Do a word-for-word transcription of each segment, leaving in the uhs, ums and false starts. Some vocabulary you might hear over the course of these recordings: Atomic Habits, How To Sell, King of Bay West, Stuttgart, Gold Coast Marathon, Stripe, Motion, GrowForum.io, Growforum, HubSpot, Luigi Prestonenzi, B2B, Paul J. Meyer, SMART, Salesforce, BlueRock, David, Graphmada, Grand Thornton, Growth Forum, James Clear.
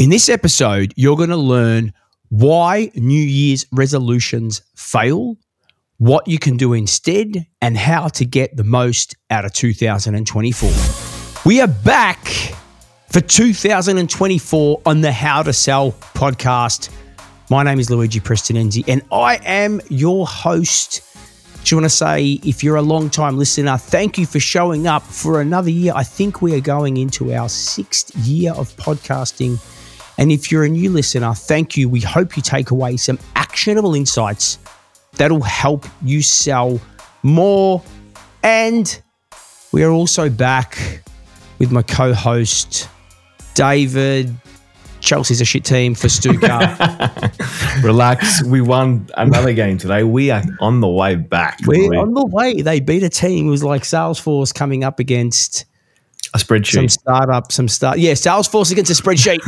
In this episode, you're going to learn why New Year's resolutions fail, what you can do instead, and how to get the most out of two thousand twenty-four. We are back for two thousand twenty-four on the How To Sell podcast. My name is Luigi Prestonenzi, and I am your host. Do you want to say, if you're a long-time listener, thank you for showing up for another year. I think we are going into our sixth year of podcasting. And if you're a new listener, thank you. We hope you take away some actionable insights that'll help you sell more. And we are also back with my co-host, David. Chelsea's a shit team for Stuttgart. Relax. We won another game today. We are on the way back. We're really. on the way. They beat a team. It was like Salesforce coming up against a spreadsheet. Some startup, some start. Yeah, Salesforce against a spreadsheet.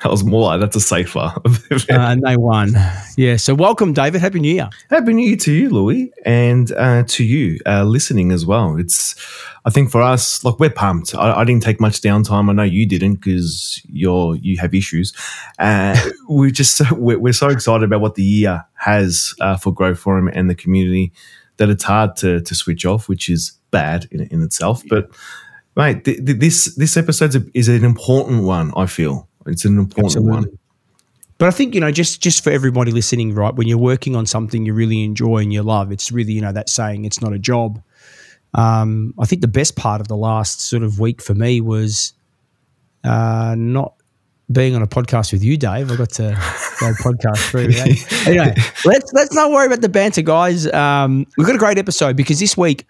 That was more like, that's a safer. uh, and they won. Yeah. So welcome, David. Happy New Year. Happy New Year to you, Louis, and uh, to you uh, listening as well. It's, I think for us, like, we're pumped. I, I didn't take much downtime. I know you didn't because you're you have issues. Uh, we just we're, we're so excited about what the year has uh, for Growth Forum and the community that it's hard to to switch off, which is bad in, in itself. But mate, th- th- this this episode is an important one. I feel it's an important Absolutely. one. But I think, you know, just just for everybody listening, right? When you're working on something you really enjoy and you love, it's really, you know, that saying, it's not a job. Um, I think the best part of the last sort of week for me was uh, not being on a podcast with you, Dave. I got to go podcast through. Right? Anyway, let's let's not worry about the banter, guys. Um, we've got a great episode because this week,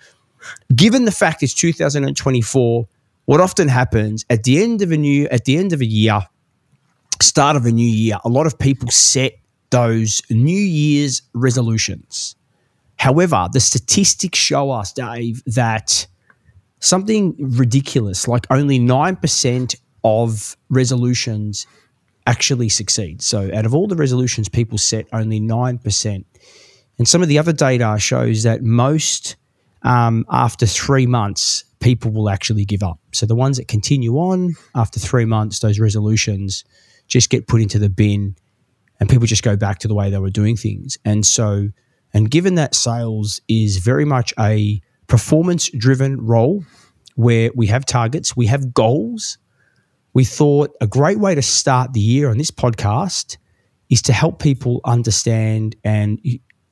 given the fact it's two thousand twenty-four, what often happens at the end of a new, at the end of a year, start of a new year, a lot of people set those New Year's resolutions. However, the statistics show us, Dave, that something ridiculous, like only nine percent of resolutions actually succeed. So out of all the resolutions people set, only nine percent. And some of the other data shows that most um, after three months, people will actually give up. So the ones that continue on after three months, those resolutions just get put into the bin and people just go back to the way they were doing things. And so... And given that sales is very much a performance-driven role where we have targets, we have goals, we thought a great way to start the year on this podcast is to help people understand and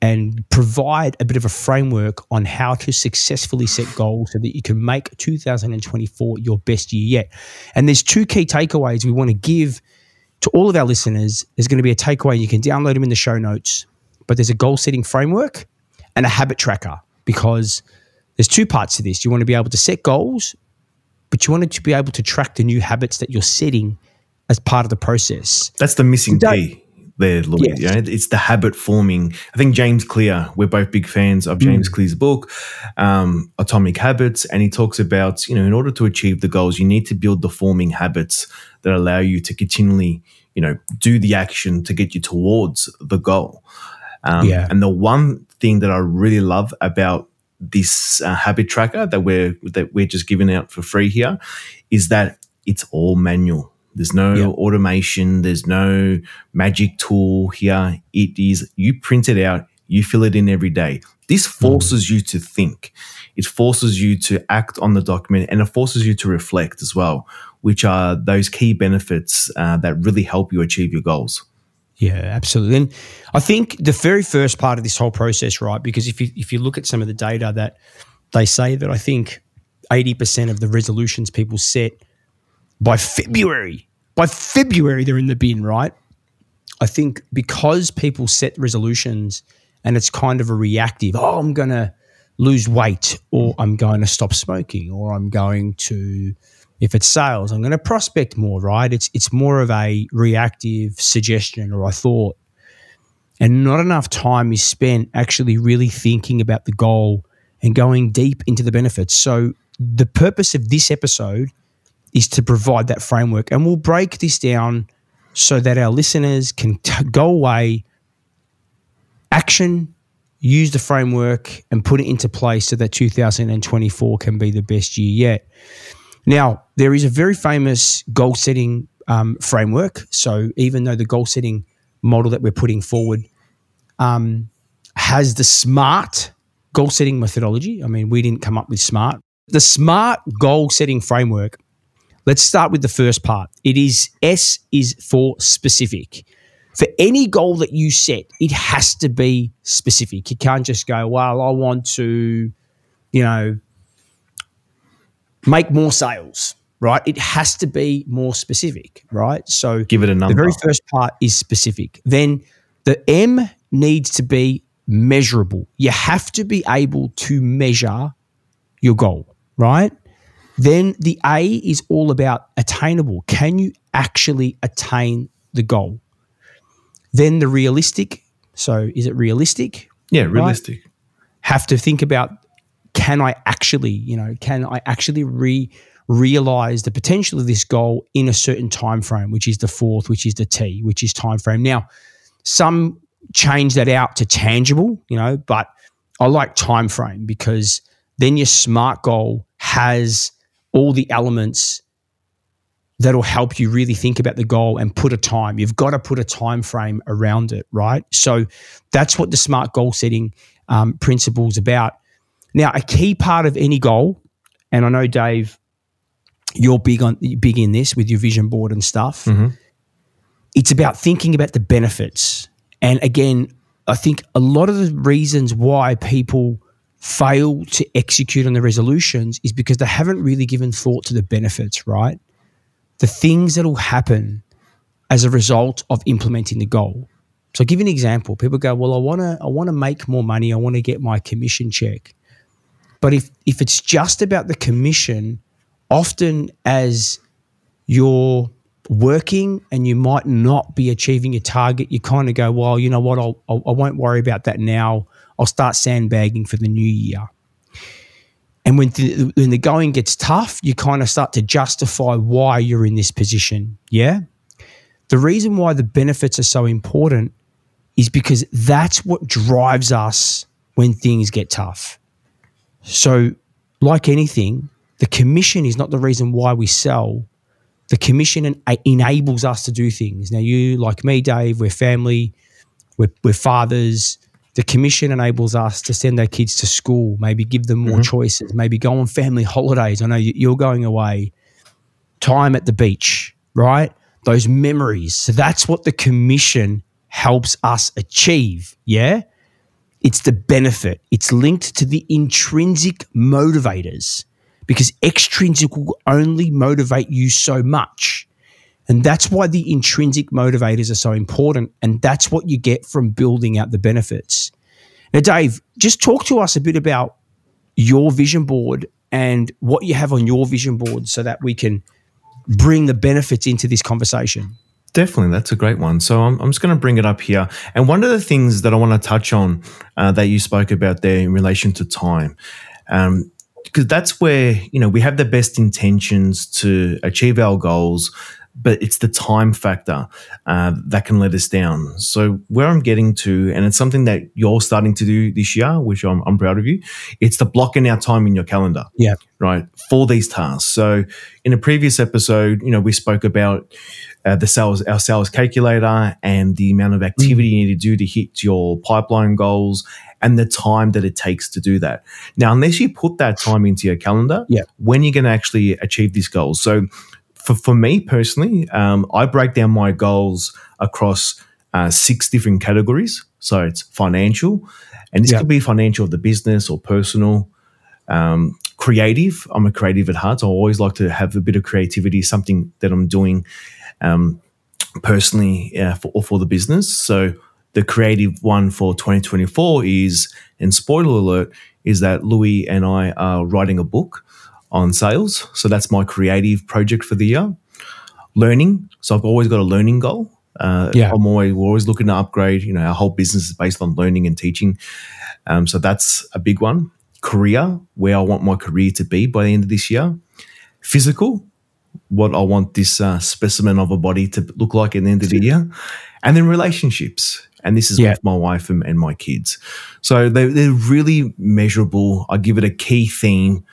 and provide a bit of a framework on how to successfully set goals so that you can make two thousand twenty-four your best year yet. And there's two key takeaways we want to give to all of our listeners. There's going to be a takeaway. You can download them in the show notes. But there's a goal-setting framework and a habit tracker because there's two parts to this. You want to be able to set goals, but you want to be able to track the new habits that you're setting as part of the process. That's the missing key there, Louis. Yes. You know, it's the habit forming. I think James Clear, we're both big fans of James mm. Clear's book, um, Atomic Habits, and he talks about, you know, in order to achieve the goals, you need to build the forming habits that allow you to continually, you know, do the action to get you towards the goal. Um, yeah. And the one thing that I really love about this uh, habit tracker that we're that we're just giving out for free here is that it's all manual. There's no yeah. automation. There's no magic tool here. It is, you print it out, you fill it in every day. This forces mm. you to think. It forces you to act on the document, and it forces you to reflect as well, which are those key benefits uh, that really help you achieve your goals. Yeah, absolutely. And I think the very first part of this whole process, right, because if you if you look at some of the data that they say that I think eighty percent of the resolutions people set by February, by February they're in the bin, right? I think because people set resolutions and it's kind of a reactive, oh, I'm going to lose weight, or I'm going to stop smoking, or I'm going to... If it's sales, I'm going to prospect more, right? It's it's more of a reactive suggestion or a thought. And not enough time is spent actually really thinking about the goal and going deep into the benefits. So the purpose of this episode is to provide that framework. And we'll break this down so that our listeners can t- go away, action, use the framework, and put it into place so that two thousand twenty-four can be the best year yet. Now, there is a very famous goal-setting um, framework. So even though the goal setting model that we're putting forward um, has the SMART goal setting methodology, I mean, we didn't come up with SMART. The SMART goal setting framework, let's start with the first part. It is S is for specific. For any goal that you set, it has to be specific. You can't just go, well, I want to, you know, make more sales, right? It has to be more specific, right? So give it a number. The very first part is specific. Then the M needs to be measurable. You have to be able to measure your goal, right? Then the A is all about attainable. Can you actually attain the goal? Then the realistic. So is it realistic? Yeah, realistic. Right? Have to think about, can I actually, you know, can I actually re- realize the potential of this goal in a certain time frame, which is the fourth, which is the T, which is time frame. Now, some change that out to tangible, you know, but I like time frame because then your SMART goal has all the elements that'll help you really think about the goal and put a time. You've got to put a time frame around it, right? So that's what the SMART goal setting um, principle is about. Now, a key part of any goal, and I know, Dave, you're big on big in this with your vision board and stuff. Mm-hmm. It's about thinking about the benefits. And again, I think a lot of the reasons why people fail to execute on the resolutions is because they haven't really given thought to the benefits, right? The things that will happen as a result of implementing the goal. So I'll give you an example. People go, well, I want to I want to make more money. I want to get my commission check. But if if it's just about the commission, often as you're working and you might not be achieving your target, you kind of go, well, you know what, I'll, I'll, I won't worry about that now. I'll start sandbagging for the new year. And when the, when the going gets tough, you kind of start to justify why you're in this position, yeah? The reason why the benefits are so important is because that's what drives us when things get tough. So like anything, the commission is not the reason why we sell. The commission en- enables us to do things. Now you, like me, Dave, we're family, we're, we're fathers. The commission enables us to send our kids to school, maybe give them more mm-hmm. choices, maybe go on family holidays. I know you're going away. Time at the beach, right? Those memories. So that's what the commission helps us achieve, yeah? It's the benefit. It's linked to the intrinsic motivators because extrinsic will only motivate you so much. And that's why the intrinsic motivators are so important. And that's what you get from building out the benefits. Now, Dave, just talk to us a bit about your vision board and what you have on your vision board so that we can bring the benefits into this conversation. Definitely. That's a great one. So I'm, I'm just going to bring it up here. And one of the things that I want to touch on uh, that you spoke about there in relation to time, um, because that's where, you know, we have the best intentions to achieve our goals, but it's the time factor uh, that can let us down. So where I'm getting to, and it's something that you're starting to do this year, which I'm, I'm proud of you, it's the blocking out time in your calendar, yeah, right, for these tasks. So in a previous episode, you know, we spoke about uh, the sales, our sales calculator and the amount of activity mm. you need to do to hit your pipeline goals and the time that it takes to do that. Now, unless you put that time into your calendar, yeah. when you're going to actually achieve these goals. So For for me personally, um, I break down my goals across uh, six different categories. So it's financial, and this yeah. could be financial of the business or personal. Um, creative, I'm a creative at heart, so I always like to have a bit of creativity, something that I'm doing um, personally uh, for, or for the business. So the creative one for twenty twenty-four is, and spoiler alert, is that Louis and I are writing a book on sales. So that's my creative project for the year. Learning. So I've always got a learning goal. Uh, yeah. I'm always, we're always looking to upgrade. You know, our whole business is based on learning and teaching. Um, so that's a big one. Career, where I want my career to be by the end of this year. Physical, what I want this uh, specimen of a body to look like at the end of the year. And then relationships. And this is yeah. with my wife and, and my kids. So they, they're really measurable. I give it a key theme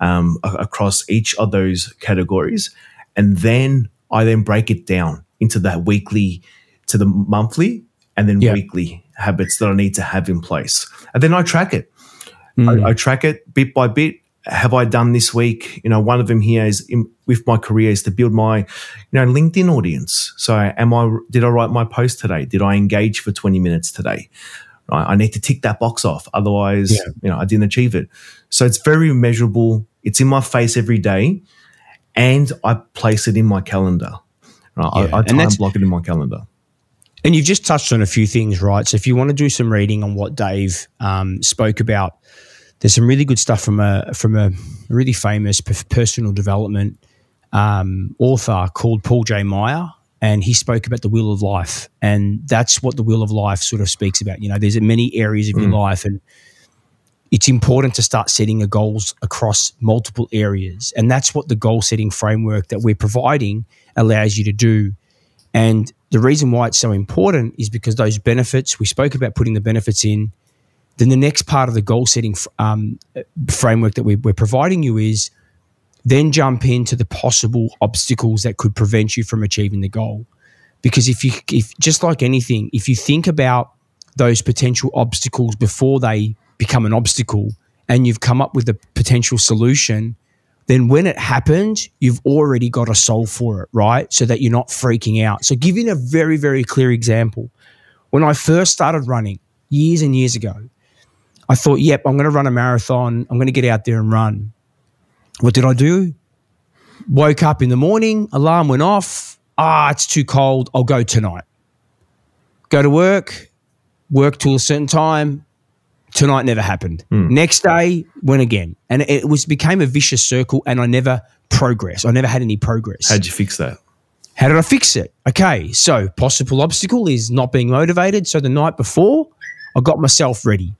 Um, across each of those categories. And then I then break it down into that weekly to the monthly and then yeah. weekly habits that I need to have in place. And then I track it. Mm. I, I track it bit by bit. Have I done this week? You know, one of them here is in, with my career is to build my, you know, LinkedIn audience. So am I, did I write my post today? Did I engage for twenty minutes today? Right, I need to tick that box off. Otherwise, yeah. you know, I didn't achieve it. So it's very measurable. It's in my face every day and I place it in my calendar. Right, yeah. I, I time block it in my calendar. And you've just touched on a few things, right? So if you want to do some reading on what Dave um, spoke about, there's some really good stuff from a from a really famous personal development um, author called Paul J. Meyer, and he spoke about the wheel of life, and that's what the wheel of life sort of speaks about. You know, there's many areas of mm. your life, and it's important to start setting a goals across multiple areas, and that's what the goal setting framework that we're providing allows you to do. And the reason why it's so important is because those benefits, we spoke about putting the benefits in. Then the next part of the goal setting um, framework that we, we're providing you is then jump into the possible obstacles that could prevent you from achieving the goal. Because if you, if just like anything, if you think about those potential obstacles before they become an obstacle and you've come up with a potential solution, then when it happens, you've already got to solve for it, right? So that you're not freaking out. So giving a very, very clear example, when I first started running years and years ago, I thought, yep, I'm going to run a marathon. I'm going to get out there and run. What did I do? Woke up in the morning, alarm went off. Ah, it's too cold. I'll go tonight. Go to work, work till a certain time. Tonight never happened. Mm. Next day, went again. And it was became a vicious circle and I never progressed. I never had any progress. How'd you fix that? How did I fix it? Okay, so possible obstacle is not being motivated. So the night before, I got myself ready.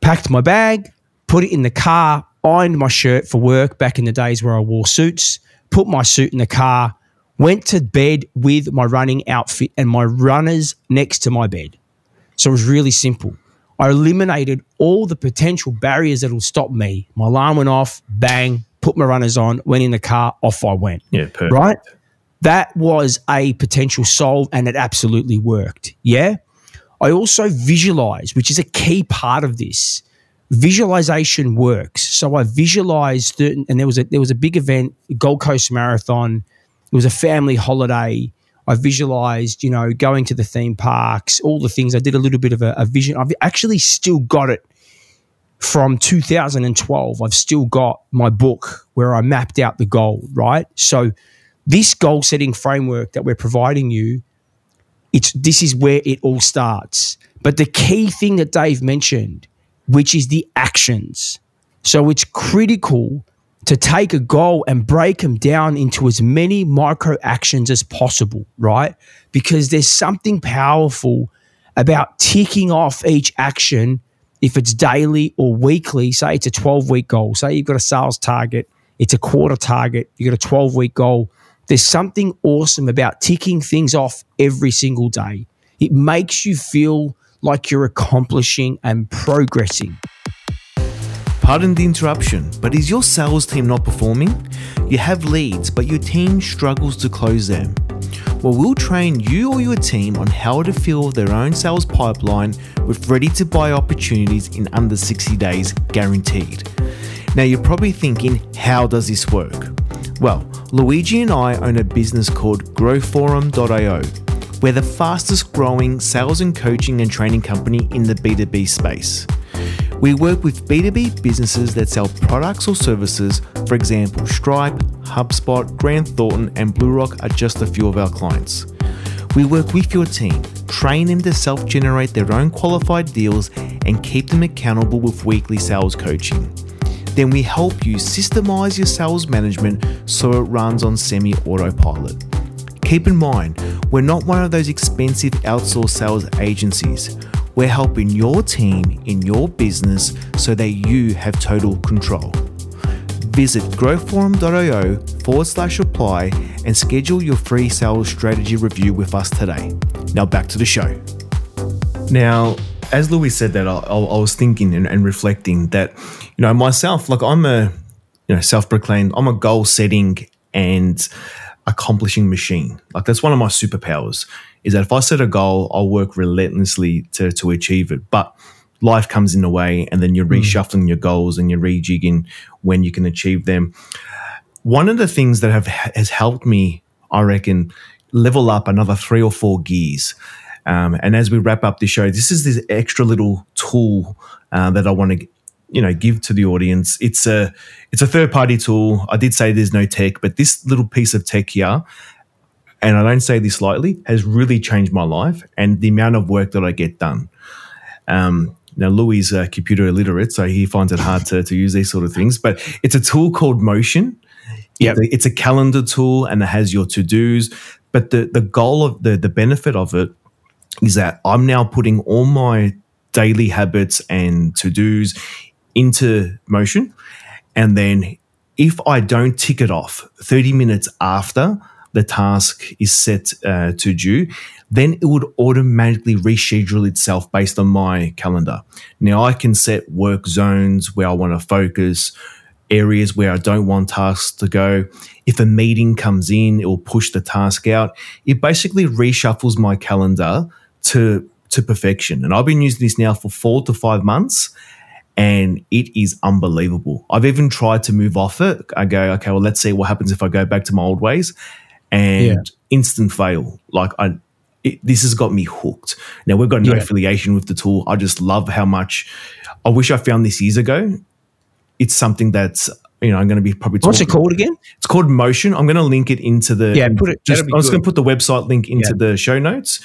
Packed my bag, put it in the car, ironed my shirt for work back in the days where I wore suits, put my suit in the car, went to bed with my running outfit and my runners next to my bed. So it was really simple. I eliminated all the potential barriers that will stop me. My alarm went off, bang, put my runners on, went in the car, off I went. Yeah, perfect. Right? That was a potential solve and it absolutely worked. Yeah? I also visualize, which is a key part of this. Visualization works. So I visualized, and there was a there was a big event, Gold Coast Marathon. It was a family holiday. I visualized, you know, going to the theme parks, all the things. I did a little bit of a, a vision. I've actually still got it from two thousand twelve. I've still got my book where I mapped out the goal, right? So this goal setting framework that we're providing you, It's this is where it all starts. But the key thing that Dave mentioned, which is the actions. So it's critical to take a goal and break them down into as many micro actions as possible, right? Because there's something powerful about ticking off each action if it's daily or weekly. Say it's a twelve-week goal. Say you've got a sales target. It's a quarter target. You've got a twelve-week goal. There's something awesome about ticking things off every single day. It makes you feel like you're accomplishing and progressing. Pardon the interruption, but is your sales team not performing? You have leads, but your team struggles to close them. Well, we'll train you or your team on how to fill their own sales pipeline with ready-to-buy opportunities in under sixty days guaranteed. Now, you're probably thinking, how does this work? Well, Luigi and I own a business called grow forum dot io. We're the fastest growing sales and coaching and training company in the B two B space. We work with B two B businesses that sell products or services. For example, Stripe, HubSpot, Grand Thornton and BlueRock are just a few of our clients. We work with your team, train them to self-generate their own qualified deals and keep them accountable with weekly sales coaching. Then we help you systemize your sales management so it runs on semi-autopilot. Keep in mind, we're not one of those expensive outsourced sales agencies. We're helping your team in your business so that you have total control. Visit growforum.io forward slash apply and schedule your free sales strategy review with us today. Now back to the show. Now, as Louis said that, I, I was thinking and, and reflecting that, you know, myself, like I'm a, you know, self-proclaimed, I'm a goal setting and accomplishing machine. Like, that's one of my superpowers, is that if I set a goal, I'll work relentlessly to, to achieve it. But life comes in the way, and then you're reshuffling mm. your goals and you're rejigging when you can achieve them. One of the things that have has helped me, I reckon, level up another three or four gears. Um, and as we wrap up the show, this is this extra little tool uh, that I want to, you know, give to the audience. It's a it's a third party tool. I did say there's no tech, but this little piece of tech here, and I don't say this lightly, has really changed my life and the amount of work that I get done. Um, now, Louis is uh, computer illiterate, so he finds it hard to, to use these sort of things. But it's a tool called Motion. Yeah, it's a calendar tool, and it has your to dos. But the the goal of the the benefit of it is that I'm now putting all my daily habits and to dos into Motion, and then if I don't tick it off thirty minutes after the task is set uh, to due, then it would automatically reschedule itself based on my calendar. Now I can set work zones where I want to focus, areas where I don't want tasks to go. If a meeting comes in, it will push the task out. It basically reshuffles my calendar to to perfection. And I've been using this now for four to five months. And it is unbelievable. I've even tried to move off it. I go, okay, well, let's see what happens if I go back to my old ways. And yeah. instant fail. Like, I, it, this has got me hooked. Now, we've got no yeah. affiliation with the tool. I just love how much. I wish I found this years ago. It's something that's, you know, I'm going to be probably talking. What's it called again? It's called Motion. I'm going to link it into the. Yeah, put it. Just, I was going to put the website link into yeah. the show notes.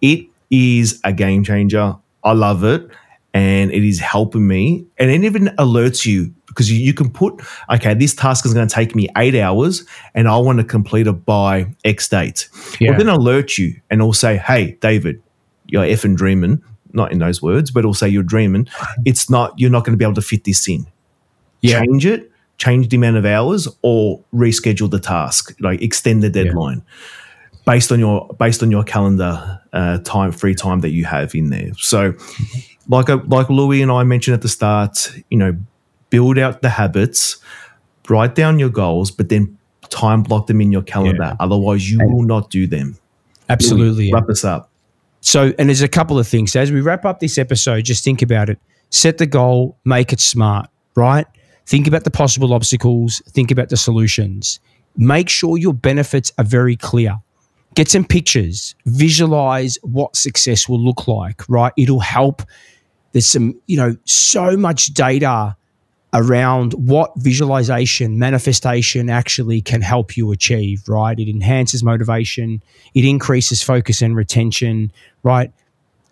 It is a game changer. I love it. And it is helping me, and it even alerts you, because you, you can put, okay, this task is going to take me eight hours and I want to complete it by X date. Yeah. It'll then alert you and it'll say, hey, David, you're effing dreaming, not in those words, but it'll say you're dreaming. It's not, you're not going to be able to fit this in. Yeah. Change it, change the amount of hours, or reschedule the task, like extend the deadline yeah. based on your, based on your calendar uh, time, free time that you have in there. So, Like a, like Louis and I mentioned at the start, you know, build out the habits, write down your goals, but then time block them in your calendar. Yeah. Otherwise, you and will not do them. Absolutely. Louis, wrap us up. So, and there's a couple of things. As we wrap up this episode, just think about it. Set the goal, make it smart, right? Think about the possible obstacles. Think about the solutions. Make sure your benefits are very clear. Get some pictures. Visualize what success will look like, right? It'll help. There's some, you know, so much data around what visualization, manifestation actually can help you achieve, right? It enhances motivation. It increases focus and retention, right?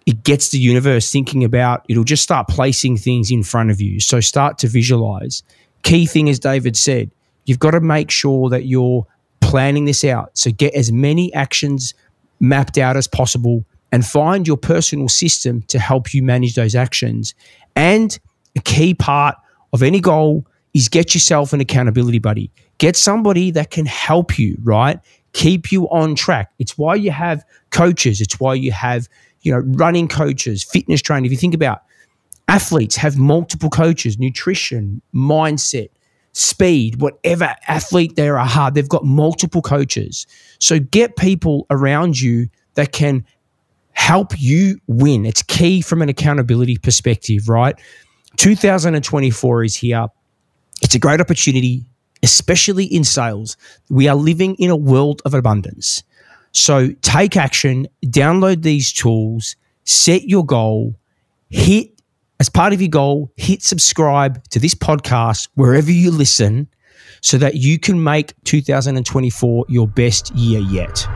It gets the universe thinking about, it'll just start placing things in front of you. So start to visualize. Key thing, as David said, you've got to make sure that you're planning this out. So get as many actions mapped out as possible, and find your personal system to help you manage those actions. And a key part of any goal is get yourself an accountability buddy. Get somebody that can help you, right? Keep you on track. It's why you have coaches. It's why you have, you know, running coaches, fitness training. If you think about, athletes have multiple coaches, nutrition, mindset, speed, whatever athlete they are, hard, they've got multiple coaches. So get people around you that can help you win. It's key from an accountability perspective, right? two thousand twenty-four is here. It's a great opportunity, especially in sales. We are living in a world of abundance. So take action, download these tools, set your goal, hit, as part of your goal, hit subscribe to this podcast wherever you listen so that you can make two thousand twenty-four your best year yet.